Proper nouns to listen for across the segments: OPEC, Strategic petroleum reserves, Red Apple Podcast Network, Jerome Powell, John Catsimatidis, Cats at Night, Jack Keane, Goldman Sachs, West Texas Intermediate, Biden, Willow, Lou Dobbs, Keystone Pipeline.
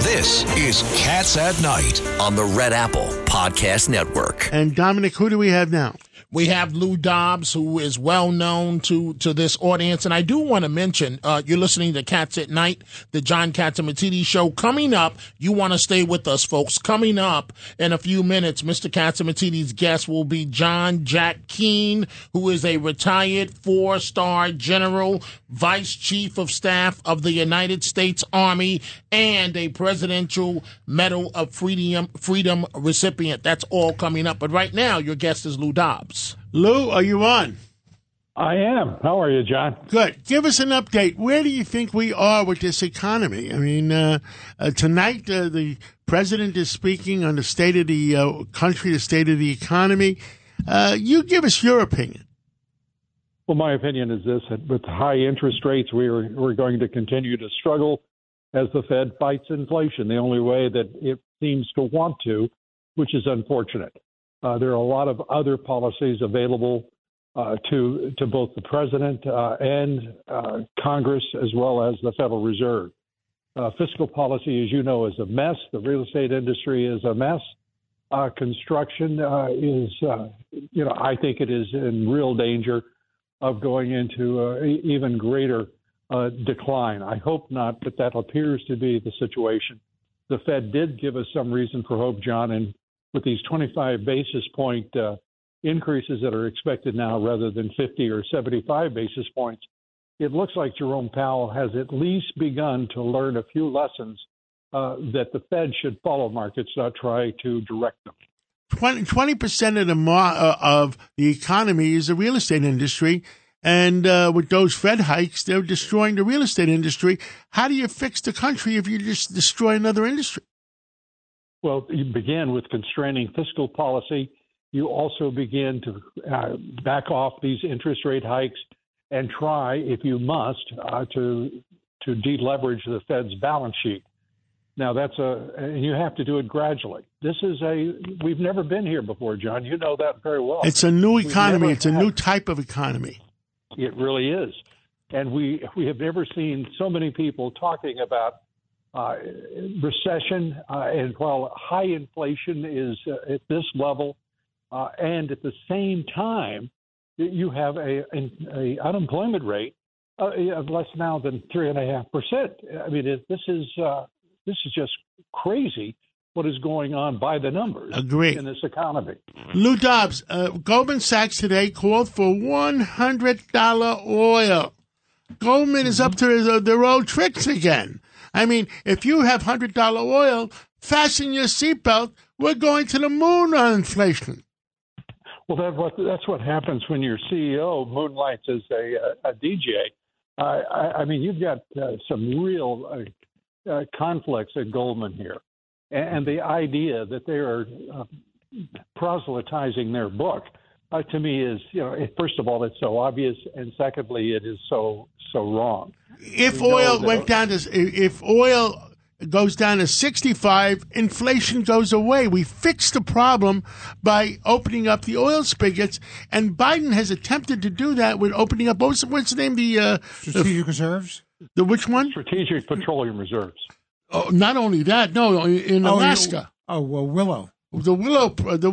This is Cats at Night on the Red Apple Podcast Network. And Dominic, who do we have now? We have Lou Dobbs, who is well known to this audience. And I do want to mention, you're listening to Cats at Night, the John Catsimatidis show. Coming up, you want to stay with us, folks. Coming up in a few minutes, Mr. Catsimatidis' guest will be Jack Keane, who is a retired 4-star general, vice chief of staff of the United States Army, and a Presidential Medal of Freedom recipient. That's all coming up. But right now, your guest is Lou Dobbs. Lou, are you on? I am. How are you, John? Good. Give us an update. Where do you think we are with this economy? I mean, tonight the president is speaking on the state of the country, the state of the economy. You give us your opinion. Well, my opinion is this. With high interest rates, we're going to continue to struggle as the Fed fights inflation, the only way that it seems to want to, which is unfortunate. There are a lot of other policies available to both the president and Congress, as well as the Federal Reserve. Fiscal policy, as you know, is a mess. The real estate industry is a mess. Construction is I think it is in real danger of going into even greater decline. I hope not, but that appears to be the situation. The Fed did give us some reason for hope, John, and with these 25 basis point increases that are expected now rather than 50 or 75 basis points, it looks like Jerome Powell has at least begun to learn a few lessons that the Fed should follow markets, not try to direct them. 20% of the economy is the real estate industry. And with those Fed hikes, they're destroying the real estate industry. How do you fix the country if you just destroy another industry? Well, you begin with constraining fiscal policy. You also begin to back off these interest rate hikes and try, if you must, to deleverage the Fed's balance sheet. Now, and you have to do it gradually. This is we've never been here before, John. You know that very well. It's a new economy. It's a new type of economy. It really is. And we have never seen so many people talking about recession. And while high inflation is at this level, and at the same time, you have an unemployment rate of less now than 3.5%. I mean, this is just crazy what is going on by the numbers. Agreed. In this economy. Lou Dobbs, Goldman Sachs today called for $100 oil. Goldman is up to their old tricks again. I mean, if you have $100 oil, fasten your seatbelt. We're going to the moon on inflation. Well, that's what happens when your CEO moonlights as a DJ. I mean, you've got some real conflicts at Goldman here. And the idea that they are proselytizing their book, to me, is, first of all, it's so obvious, and secondly, it is so wrong. If oil goes down to 65, inflation goes away. We fixed the problem by opening up the oil spigots, and Biden has attempted to do that with opening up, what's the name? The Strategic Reserves? The which one? Strategic Petroleum Reserves. Oh, not only that, no, in Alaska. Willow. The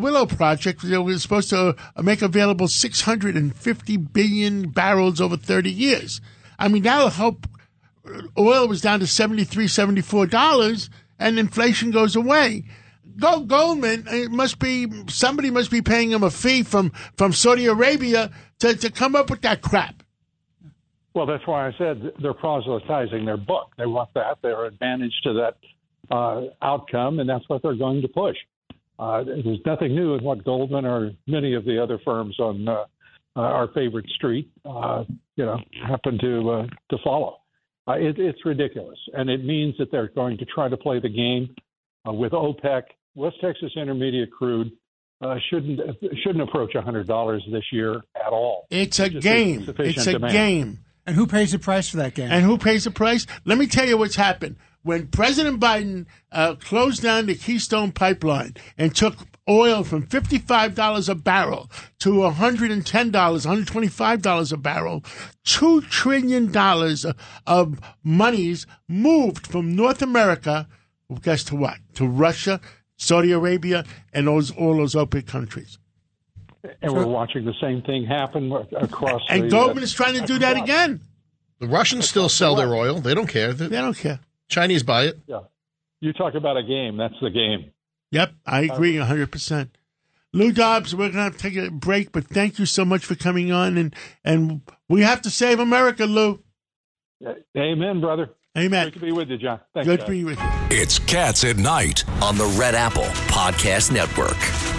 Willow project was supposed to make available 650 billion barrels over 30 years. I mean, that'll help. Oil was down to $73, $74, and inflation goes away. Goldman, somebody must be paying him a fee from Saudi Arabia to come up with that crap. Well, that's why I said they're proselytizing their book. They want that. They're advantaged to that outcome, and that's what they're going to push. There's nothing new in what Goldman or many of the other firms on our favorite street happen to follow. It's ridiculous. And it means that they're going to try to play the game with OPEC. West Texas Intermediate crude shouldn't approach $100 this year at all. It's a game. It's a demand. Game. And who pays the price for that game? And who pays the price? Let me tell you what's happened. When President Biden closed down the Keystone Pipeline and took oil from $55 a barrel to $110, $125 a barrel, $2 trillion of monies moved from North America, well, guess to what? To Russia, Saudi Arabia, and all those OPEC countries. And we're watching the same thing happen across the... And Goldman is trying to do that again. The Russians still sell their oil. They don't care. They don't care. Chinese buy it. Yeah. You talk about a game. That's the game. Yep, I agree 100%. Lou Dobbs, we're going to have to take a break, but thank you so much for coming on. And we have to save America, Lou. Amen, brother. Amen. Good to be with you, John. Thanks, Good to be with you. It's Cats at Night on the Red Apple Podcast Network.